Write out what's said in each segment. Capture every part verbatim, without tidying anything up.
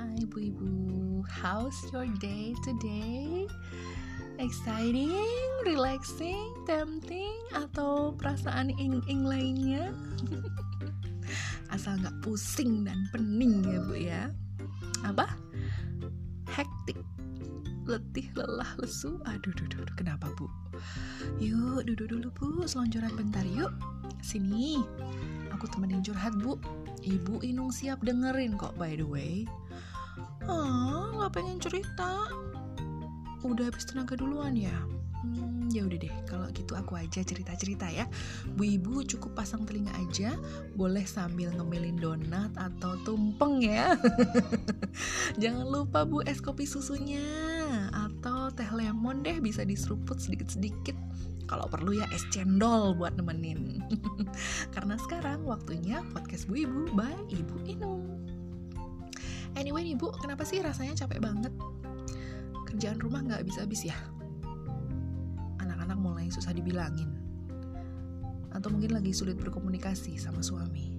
Hai ibu-ibu, how's your day today? Exciting, relaxing, tempting, atau perasaan ing-ing lainnya? Asal nggak pusing dan pening ya bu ya. Apa? Hektik, letih, lelah, lesu. Aduh, duh, duh, duh. Kenapa bu? Yuk duduk dulu bu, selonjoran bentar yuk. Sini, aku temenin curhat bu. Ibu Inung siap dengerin kok, by the way. Ah, nggak pengen cerita. Udah habis tenaga duluan ya? Hmm, ya udah deh, kalau gitu aku aja cerita-cerita ya. Bu ibu cukup pasang telinga aja, boleh sambil ngemilin donat atau tumpeng ya. Jangan lupa bu es kopi susunya atau teh lemon deh, bisa diseruput sedikit-sedikit. Kalau perlu ya es cendol buat nemenin. Karena sekarang waktunya podcast Bu Ibu by Ibu Inu. Anyway ibu, kenapa sih rasanya capek banget? Kerjaan rumah gak habis-habis ya? Anak-anak mulai susah dibilangin, atau mungkin lagi sulit berkomunikasi sama suami.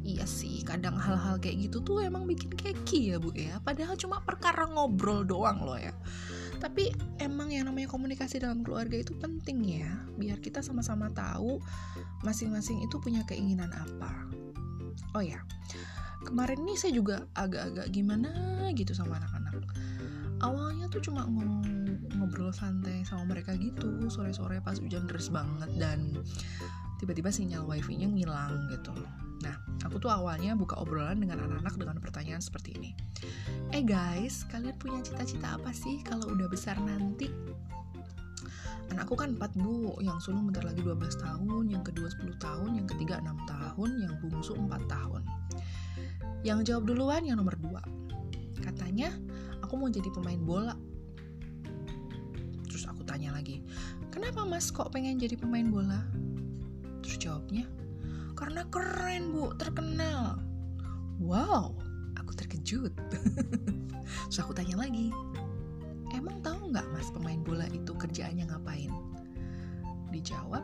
Iya sih, kadang hal-hal kayak gitu tuh emang bikin keki ya bu ya. Padahal cuma perkara ngobrol doang loh ya. Tapi emang yang namanya komunikasi dalam keluarga itu penting ya, biar kita sama-sama tahu masing-masing itu punya keinginan apa. Oh ya, kemarin nih saya juga agak-agak gimana gitu sama anak-anak. Awalnya tuh cuma ngobrol santai sama mereka gitu, sore-sore pas hujan deras banget dan tiba-tiba sinyal wifi-nya ngilang gitu. Nah, aku tuh awalnya buka obrolan dengan anak-anak dengan pertanyaan seperti ini. Eh guys, kalian punya cita-cita apa sih kalau udah besar nanti? Anakku kan empat bu, yang sulung bentar lagi dua belas tahun, yang kedua sepuluh tahun, yang ketiga enam tahun, yang bungsu empat tahun. Yang jawab duluan yang nomor dua. Katanya, aku mau jadi pemain bola. Terus aku tanya lagi, kenapa mas kok pengen jadi pemain bola? Terus jawabnya, karena keren bu, terkenal. Wow, aku terkejut. Terus aku tanya lagi, emang tahu nggak mas pemain bola itu kerjaannya ngapain? Dijawab,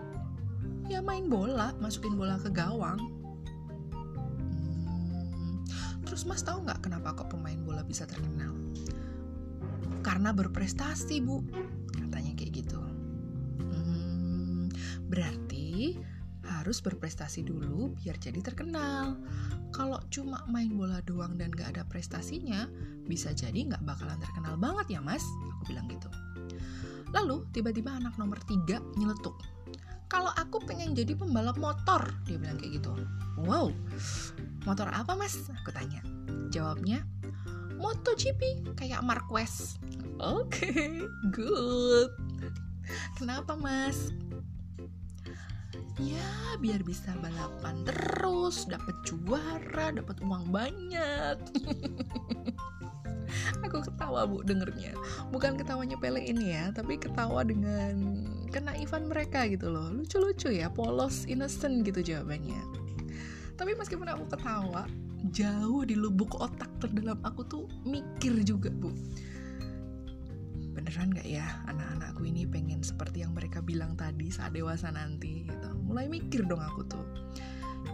ya main bola, masukin bola ke gawang. Hmm, terus mas tahu nggak kenapa kok pemain bola bisa terkenal? Karena berprestasi bu, katanya kayak gitu. Hmm, berarti harus berprestasi dulu biar jadi terkenal. Kalau cuma main bola doang dan gak ada prestasinya, bisa jadi gak bakalan terkenal banget ya mas, aku bilang gitu. Lalu tiba-tiba anak nomor tiga nyeletuk, kalau aku pengen jadi pembalap motor, dia bilang kayak gitu. Wow, motor apa mas? Aku tanya. Jawabnya, MotoGP, kayak Marquez. Oke, okay, good. Kenapa mas? Ya, biar bisa balapan terus, dapat juara, dapat uang banyak. Aku ketawa bu dengernya. Bukan ketawanya pelein ya, tapi ketawa dengan kenaifan mereka gitu loh. Lucu-lucu ya, polos, innocent gitu jawabannya. Tapi meskipun aku ketawa, jauh di lubuk otak terdalam aku tuh mikir juga bu. Beneran gak ya anak-anakku ini pengen seperti yang mereka bilang tadi saat dewasa nanti gitu. Mulai mikir dong aku tuh,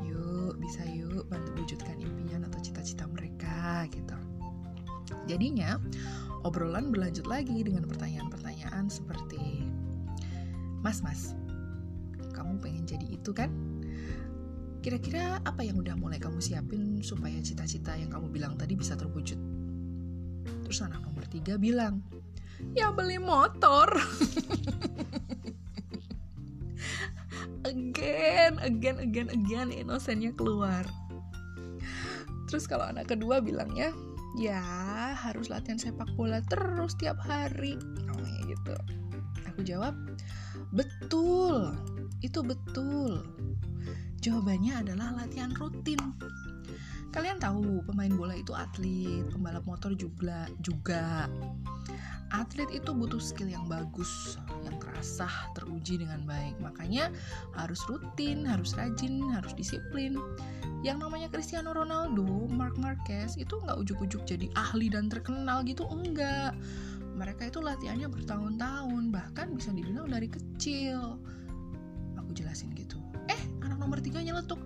yuk bisa yuk bantu wujudkan impian atau cita-cita mereka gitu. Jadinya obrolan berlanjut lagi dengan pertanyaan-pertanyaan seperti, mas mas kamu pengen jadi itu kan, kira-kira apa yang udah mulai kamu siapin supaya cita-cita yang kamu bilang tadi bisa terwujud? Terus anak nomor tiga bilang, ya beli motor. Again, again, again, again, inosennya keluar. Terus kalau anak kedua bilangnya, ya harus latihan sepak bola terus tiap hari, namanya gitu. Aku jawab, betul, itu betul. Jawabannya adalah latihan rutin. Kalian tahu pemain bola itu atlet, pembalap motor juga juga. Atlet itu butuh skill yang bagus, yang terasa, teruji dengan baik. Makanya harus rutin, harus rajin, harus disiplin. Yang namanya Cristiano Ronaldo, Marc Marquez itu nggak ujuk-ujuk jadi ahli dan terkenal gitu, enggak. Mereka itu latihannya bertahun-tahun, bahkan bisa dibilang dari kecil. Aku jelasin gitu. Eh, anak nomor tiga nyeletuk.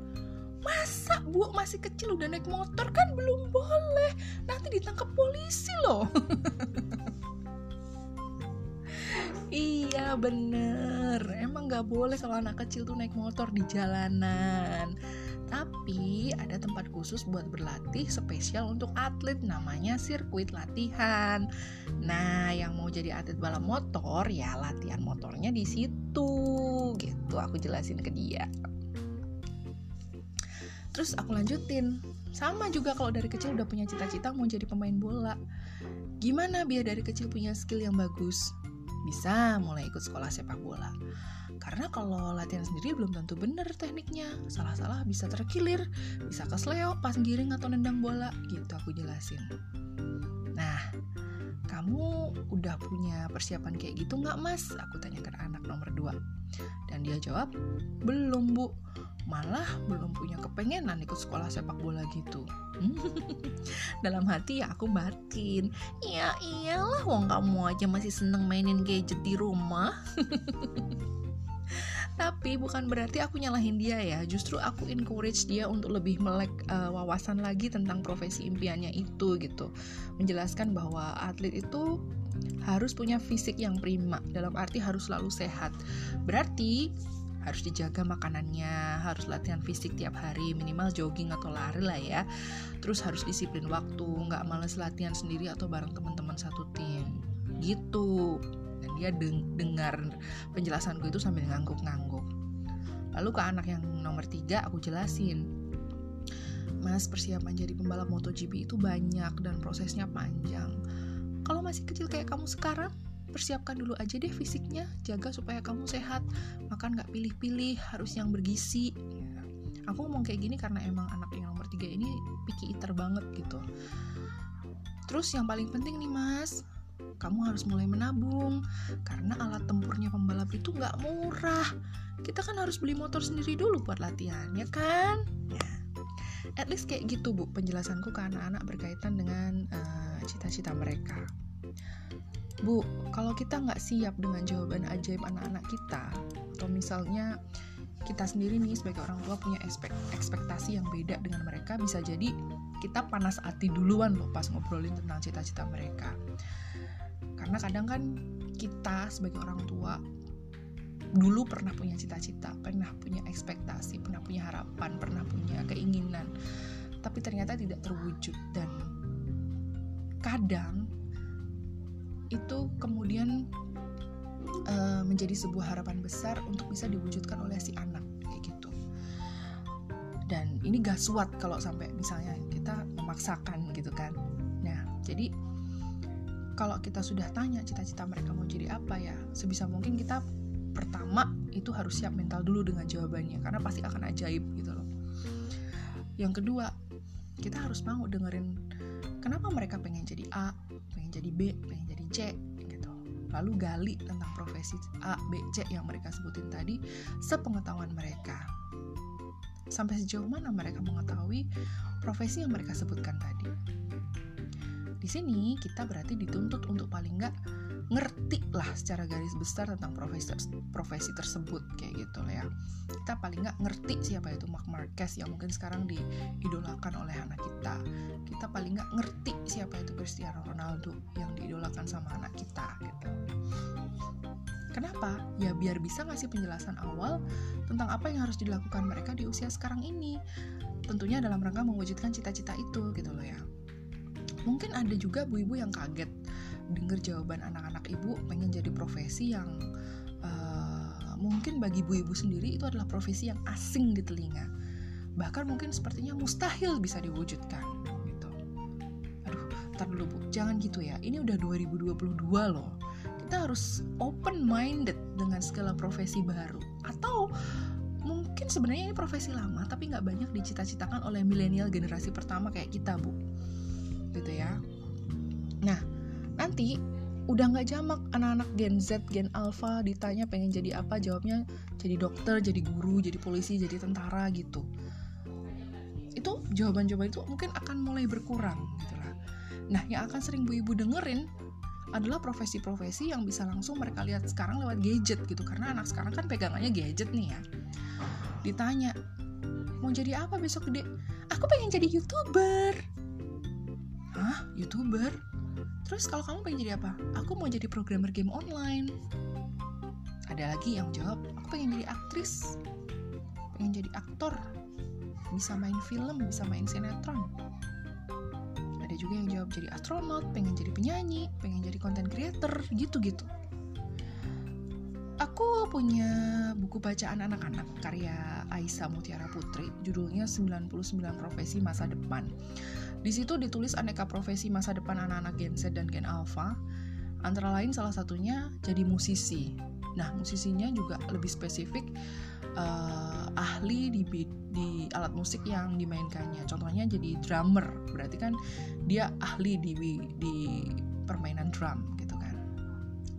Masa Bu masih kecil udah naik motor, kan belum boleh, nanti ditangkap polisi loh. Iya bener, emang gak boleh kalau anak kecil tuh naik motor di jalanan. Tapi ada tempat khusus buat berlatih spesial untuk atlet, namanya sirkuit latihan. Nah, yang mau jadi atlet balap motor ya latihan motornya di situ, gitu. Aku jelasin ke dia. Terus aku lanjutin, sama juga kalau dari kecil udah punya cita-cita mau jadi pemain bola. Gimana biar dari kecil punya skill yang bagus? Bisa mulai ikut sekolah sepak bola. Karena kalau latihan sendiri belum tentu benar tekniknya. Salah-salah bisa terkilir, bisa kesleo pas giring atau nendang bola, gitu aku jelasin. Nah, kamu udah punya persiapan kayak gitu nggak mas? Aku tanyakan anak nomor dua. Dan dia jawab, belum bu. Malah belum punya kepengenan ikut sekolah sepak bola gitu. Dalam hati ya aku batin, ya iyalah wong kamu aja masih seneng mainin gadget di rumah. Tapi bukan berarti aku nyalahin dia ya, justru aku encourage dia untuk lebih melek uh, wawasan lagi tentang profesi impiannya itu gitu. Menjelaskan bahwa atlet itu harus punya fisik yang prima, dalam arti harus selalu sehat. Berarti harus dijaga makanannya, harus latihan fisik tiap hari, minimal jogging atau lari lah ya. Terus harus disiplin waktu, gak males latihan sendiri atau bareng teman-teman satu tim, gitu. Dan dia deng- dengar penjelasanku itu sambil ngangguk-ngangguk. Lalu ke anak yang nomor tiga aku jelasin, mas persiapan jadi pembalap MotoGP itu banyak dan prosesnya panjang. Kalau masih kecil kayak kamu sekarang, persiapkan dulu aja deh fisiknya, jaga supaya kamu sehat, makan gak pilih-pilih, harus yang bergizi. Aku ngomong kayak gini karena emang anak yang nomor tiga ini picky eater banget gitu. Terus yang paling penting nih mas, kamu harus mulai menabung, karena alat tempurnya pembalap itu gak murah. Kita kan harus beli motor sendiri dulu buat latihan, ya kan? At least kayak gitu bu, penjelasanku ke anak-anak berkaitan dengan uh, cita-cita mereka. Bu, kalau kita nggak siap dengan jawaban ajaib anak-anak kita, atau misalnya kita sendiri nih sebagai orang tua punya ekspekt, ekspektasi yang beda dengan mereka, bisa jadi kita panas hati duluan loh pas ngobrolin tentang cita-cita mereka. Karena kadang kan kita sebagai orang tua dulu pernah punya cita-cita, pernah punya ekspektasi, pernah punya harapan, pernah punya keinginan, tapi ternyata tidak terwujud. Dan kadang itu kemudian uh, menjadi sebuah harapan besar untuk bisa diwujudkan oleh si anak kayak gitu. Dan ini gaswat kalau sampai misalnya kita memaksakan gitu kan. Nah, jadi kalau kita sudah tanya cita-cita mereka mau jadi apa ya, sebisa mungkin kita pertama itu harus siap mental dulu dengan jawabannya, karena pasti akan ajaib gitu loh. Yang kedua, kita harus mau dengerin kenapa mereka pengen jadi A, pengen jadi B, pengen jadi C gitu. Lalu gali tentang profesi A, B, C yang mereka sebutin tadi sepengetahuan mereka. Sampai sejauh mana mereka mengetahui profesi yang mereka sebutkan tadi. Di sini kita berarti dituntut untuk paling nggak ngerti lah secara garis besar tentang profesi, profesi tersebut kayak gitu lah ya. Kita paling nggak ngerti siapa itu Marc Marquez yang mungkin sekarang diidolakan oleh anak kita. Kita paling nggak ngerti siapa itu Cristiano Ronaldo yang diidolakan sama anak kita gitu. Kenapa? Ya biar bisa ngasih penjelasan awal tentang apa yang harus dilakukan mereka di usia sekarang ini. Tentunya dalam rangka mewujudkan cita-cita itu gitu loh ya. Mungkin ada juga ibu-ibu yang kaget dengar jawaban anak-anak ibu pengen jadi profesi yang uh, mungkin bagi ibu-ibu sendiri itu adalah profesi yang asing di telinga, bahkan mungkin sepertinya mustahil bisa diwujudkan gitu. Aduh, ntar dulu bu, jangan gitu ya, ini udah dua ribu dua puluh dua loh, kita harus open-minded dengan segala profesi baru. Atau mungkin sebenarnya ini profesi lama tapi gak banyak dicita-citakan oleh milenial generasi pertama kayak kita bu gitu ya. Nah, nanti udah nggak jamak anak-anak Gen Z, Gen Alpha ditanya pengen jadi apa, jawabnya jadi dokter, jadi guru, jadi polisi, jadi tentara gitu. Itu jawaban-jawaban itu mungkin akan mulai berkurang gitu lah. Nah, yang akan sering bu ibu dengerin adalah profesi-profesi yang bisa langsung mereka lihat sekarang lewat gadget gitu, karena anak sekarang kan pegangannya gadget nih ya. Ditanya, Mau jadi apa besok gede? Aku pengen jadi YouTuber. Hah? YouTuber? Terus kalau kamu pengen jadi apa? Aku mau jadi programmer game online. Ada lagi yang jawab, aku pengen jadi aktris, pengen jadi aktor, bisa main film, bisa main sinetron. Ada juga yang jawab jadi astronot, pengen jadi penyanyi, pengen jadi content creator, gitu-gitu. Aku punya buku bacaan anak-anak karya Aisa Mutiara Putri, judulnya sembilan puluh sembilan Profesi Masa Depan. Di situ ditulis aneka profesi masa depan anak-anak Gen Z dan Gen Alpha, antara lain salah satunya jadi musisi. Nah, musisinya juga lebih spesifik, uh, ahli di, di alat musik yang dimainkannya. Contohnya jadi drummer, berarti kan dia ahli di, di permainan drum gitu kan.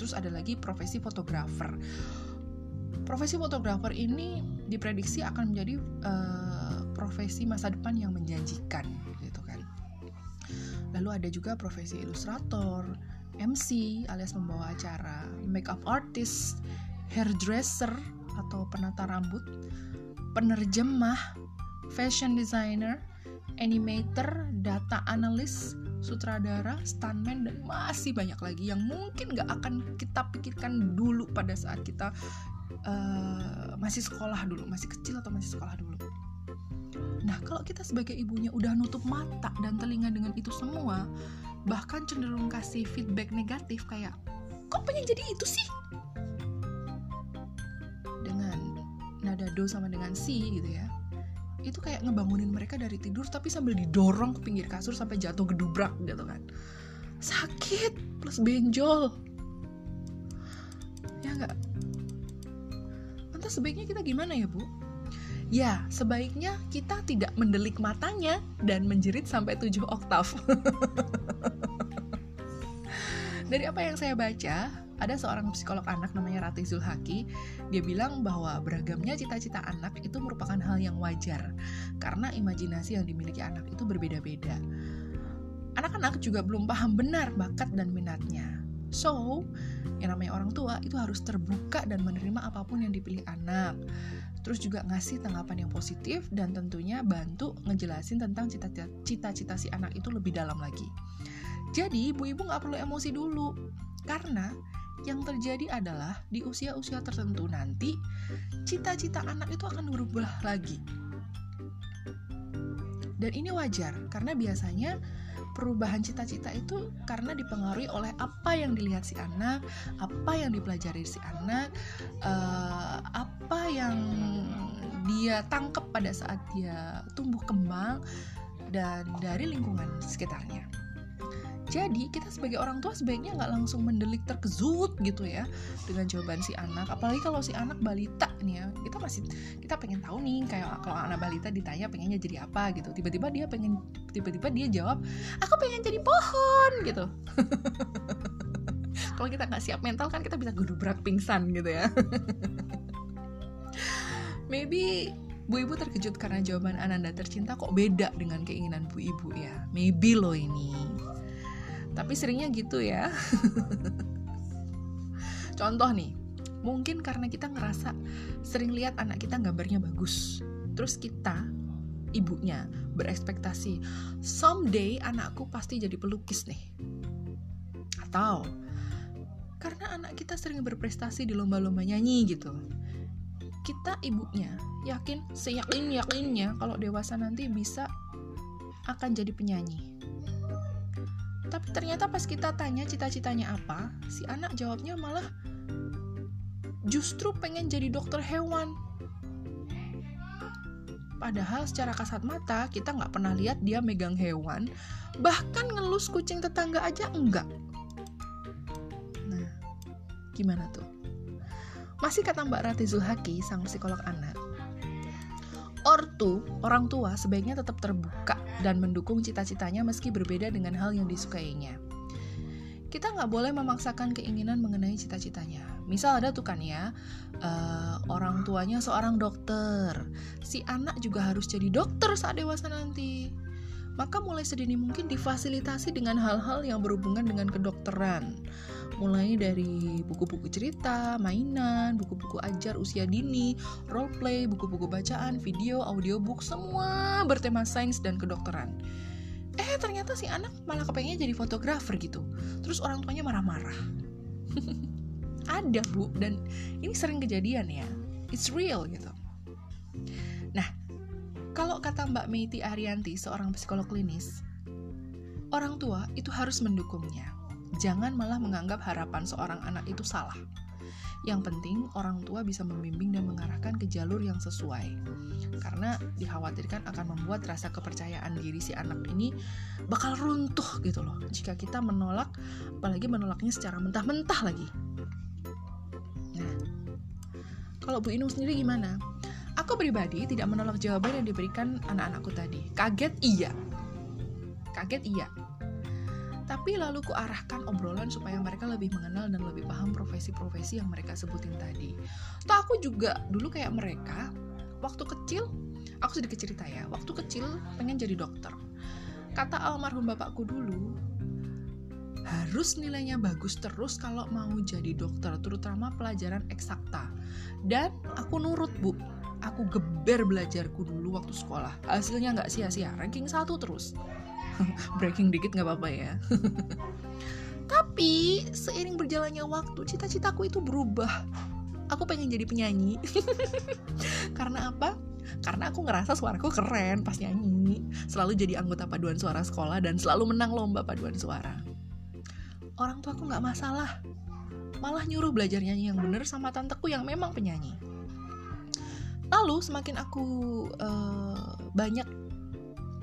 Terus ada lagi profesi fotografer. Profesi fotografer ini diprediksi akan menjadi uh, profesi masa depan yang menjanjikan gitu kan. Lalu ada juga profesi ilustrator, M C alias membawa acara, makeup artist, hairdresser atau penata rambut, penerjemah, fashion designer, animator, data analis, sutradara, stuntman, dan masih banyak lagi yang mungkin gak akan kita pikirkan dulu pada saat kita uh, masih sekolah dulu, masih kecil atau masih sekolah dulu. Nah, kalau kita sebagai ibunya udah nutup mata dan telinga dengan itu semua, bahkan cenderung kasih feedback negatif kayak, kok pengen jadi itu sih? Dengan nada do sama dengan si gitu ya. Itu kayak ngebangunin mereka dari tidur tapi sambil didorong ke pinggir kasur sampai jatuh gedubrak gitu kan. Sakit plus benjol. Ya enggak? Lantas sebaiknya kita gimana ya, Bu? Ya, sebaiknya kita tidak mendelik matanya dan menjerit sampai tujuh oktav. Dari apa yang saya baca, ada seorang psikolog anak namanya Ratih Zulhaki. Dia bilang bahwa beragamnya cita-cita anak itu merupakan hal yang wajar, karena imajinasi yang dimiliki anak itu berbeda-beda. Anak-anak juga belum paham benar bakat dan minatnya. So, yang namanya orang tua itu harus terbuka dan menerima apapun yang dipilih anak. Terus juga ngasih tanggapan yang positif dan tentunya bantu ngejelasin tentang cita-cita si anak itu lebih dalam lagi. Jadi, ibu-ibu nggak perlu emosi dulu. Karena yang terjadi adalah di usia-usia tertentu nanti, cita-cita anak itu akan berubah lagi. Dan ini wajar, karena biasanya perubahan cita-cita itu karena dipengaruhi oleh apa yang dilihat si anak, apa yang dipelajari si anak, uh, apa yang dia tangkap pada saat dia tumbuh kembang, dan dari lingkungan sekitarnya. Jadi kita sebagai orang tua sebaiknya nggak langsung mendelik terkejut gitu ya dengan jawaban si anak. Apalagi kalau si anak balita nih ya, kita masih kita pengen tahu nih kayak kalau anak balita ditanya pengennya jadi apa gitu. Tiba-tiba dia pengen tiba-tiba dia jawab, aku pengen jadi pohon gitu. Kalau kita nggak siap mental kan kita bisa gedubrak pingsan gitu ya. Maybe Bu Ibu terkejut karena jawaban Ananda tercinta kok beda dengan keinginan Bu Ibu ya. Maybe loh ini. Tapi seringnya gitu ya. Contoh nih, mungkin karena kita ngerasa sering lihat anak kita gambarnya bagus. Terus kita, ibunya, berekspektasi, someday anakku pasti jadi pelukis nih. Atau, karena anak kita sering berprestasi di lomba-lomba nyanyi gitu. Kita, ibunya, yakin, seyakin-yakinnya kalau dewasa nanti bisa akan jadi penyanyi. Tapi ternyata pas kita tanya cita-citanya apa, si anak jawabnya malah justru pengen jadi dokter hewan. Padahal secara kasat mata kita nggak pernah lihat dia megang hewan, bahkan ngelus kucing tetangga aja enggak. Nah, gimana tuh? Masih kata Mbak Ratih Zulhaki, sang psikolog anak, ortu, orang tua sebaiknya tetap terbuka dan mendukung cita-citanya meski berbeda dengan hal yang disukainya. Kita nggak boleh memaksakan keinginan mengenai cita-citanya. Misal ada tuh kan ya, uh, orang tuanya seorang dokter. Si anak juga harus jadi dokter saat dewasa nanti. maka mulai sedini mungkin difasilitasi dengan hal-hal yang berhubungan dengan kedokteran. Mulai dari buku-buku cerita, mainan, buku-buku ajar usia dini, role play, buku-buku bacaan, video, audiobook, semua bertema sains dan kedokteran. Eh, ternyata si anak malah kepengennya jadi fotografer gitu. Terus orang tuanya marah-marah. Ada, Bu, dan ini sering kejadian ya. It's real gitu. Nah, kalau kata Mbak Maiti Arianti, seorang psikolog klinis, orang tua itu harus mendukungnya. Jangan malah menganggap harapan seorang anak itu salah. Yang penting orang tua bisa membimbing dan mengarahkan ke jalur yang sesuai. Karena dikhawatirkan akan membuat rasa kepercayaan diri si anak ini bakal runtuh gitu loh. Jika kita menolak, apalagi menolaknya secara mentah-mentah lagi. Nah, kalau Bu Inu sendiri gimana? Aku pribadi tidak menolak jawaban yang diberikan anak-anakku tadi. Kaget iya. Kaget iya. Tapi lalu kuarahkan obrolan supaya mereka lebih mengenal dan lebih paham profesi-profesi yang mereka sebutin tadi. Toh aku juga dulu kayak mereka, waktu kecil, aku sedikit cerita ya, waktu kecil pengen jadi dokter. Kata almarhum bapakku dulu, harus nilainya bagus terus kalau mau jadi dokter, terutama pelajaran eksakta. Dan aku nurut, Bu. Aku geber belajarku dulu waktu sekolah. Hasilnya nggak sia-sia, ranking satu terus. Breaking dikit nggak apa-apa ya. Tapi seiring berjalannya waktu, cita-citaku itu berubah. Aku pengen jadi penyanyi. Karena apa? Karena aku ngerasa suaraku keren pas nyanyi. Selalu jadi anggota paduan suara sekolah dan selalu menang lomba paduan suara. Orang tuaku nggak masalah. Malah nyuruh belajar nyanyi yang bener sama tanteku yang memang penyanyi. Lalu semakin aku uh, banyak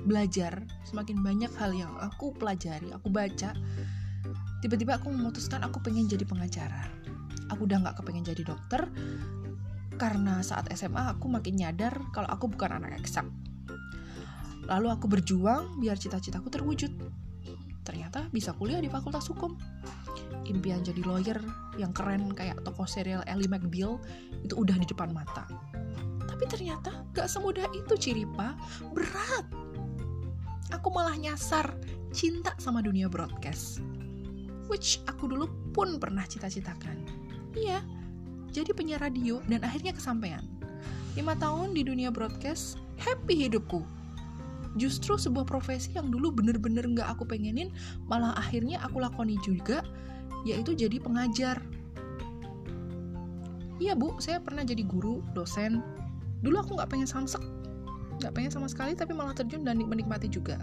belajar, semakin banyak hal yang aku pelajari, aku baca, tiba-tiba aku memutuskan aku pengen jadi pengacara. Aku udah gak kepengen jadi dokter, karena saat S M A aku makin nyadar kalau aku bukan anak eksak. Lalu aku berjuang biar cita-citaku terwujud. Ternyata bisa kuliah di Fakultas Hukum. Impian jadi lawyer yang keren kayak tokoh serial Ellie McBeal itu udah di depan mata. Tapi ternyata gak semudah itu, Ciripa. Berat. Aku malah nyasar cinta sama dunia broadcast, which aku dulu pun pernah cita-citakan. Iya, jadi penyiar radio dan akhirnya kesampaian. lima tahun di dunia broadcast, happy hidupku. Justru sebuah profesi yang dulu bener-bener gak aku pengenin, malah akhirnya aku lakoni juga, yaitu jadi pengajar. Iya, Bu, saya pernah jadi guru, dosen. Dulu aku gak pengen samsek, gak pengen sama sekali, tapi malah terjun dan menikmati juga.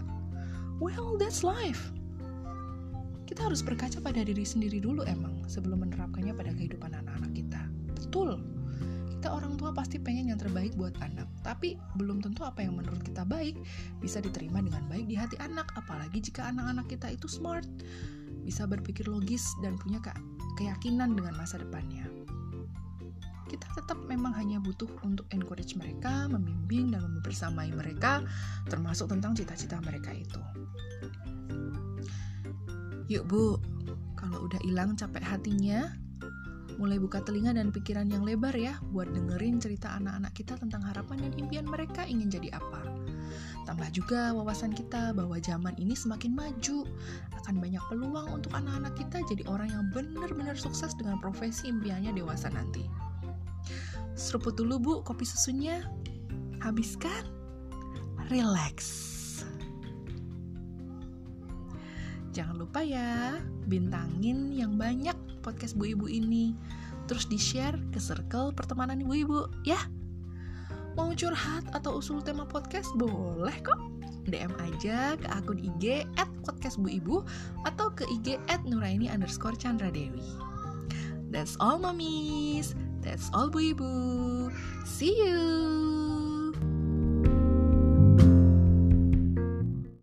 Well, that's life. Kita harus berkaca pada diri sendiri dulu emang, sebelum menerapkannya pada kehidupan anak-anak kita. Betul. Kita orang tua pasti pengen yang terbaik buat anak, tapi belum tentu apa yang menurut kita baik bisa diterima dengan baik di hati anak, apalagi jika anak-anak kita itu smart, bisa berpikir logis dan punya keyakinan dengan masa depannya. Kita tetap memang hanya butuh untuk encourage mereka, membimbing dan membersamai mereka, termasuk tentang cita-cita mereka itu. Yuk, Bu, kalau udah hilang capek hatinya, mulai buka telinga dan pikiran yang lebar ya, buat dengerin cerita anak-anak kita tentang harapan dan impian mereka ingin jadi apa. Tambah juga wawasan kita bahwa zaman ini semakin maju, akan banyak peluang untuk anak-anak kita jadi orang yang benar-benar sukses dengan profesi impiannya dewasa nanti. Seruput dulu, Bu, kopi susunya, habiskan, relax. Jangan lupa ya, bintangin yang banyak podcast Bu Ibu ini, terus di-share ke circle pertemanan Bu Ibu ya. Mau curhat atau usul tema podcast boleh kok, D M aja ke akun I G at podcast bu ibu atau ke I G at nuraini underscore candradewi. That's all, mommies. That's all, Bu Ibu. See you.